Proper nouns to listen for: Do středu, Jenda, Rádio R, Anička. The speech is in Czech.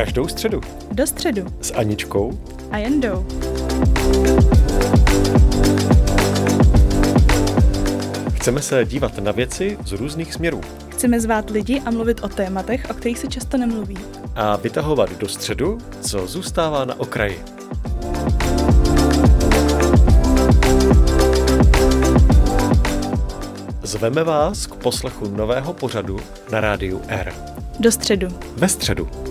Každou středu. Do středu. S Aničkou. A Jendou. Chceme se dívat na věci z různých směrů. Chceme zvát lidi a mluvit o tématech, o kterých se často nemluví. A vytahovat do středu, co zůstává na okraji. Zveme vás k poslechu nového pořadu na Rádiu R. Do středu. Ve středu.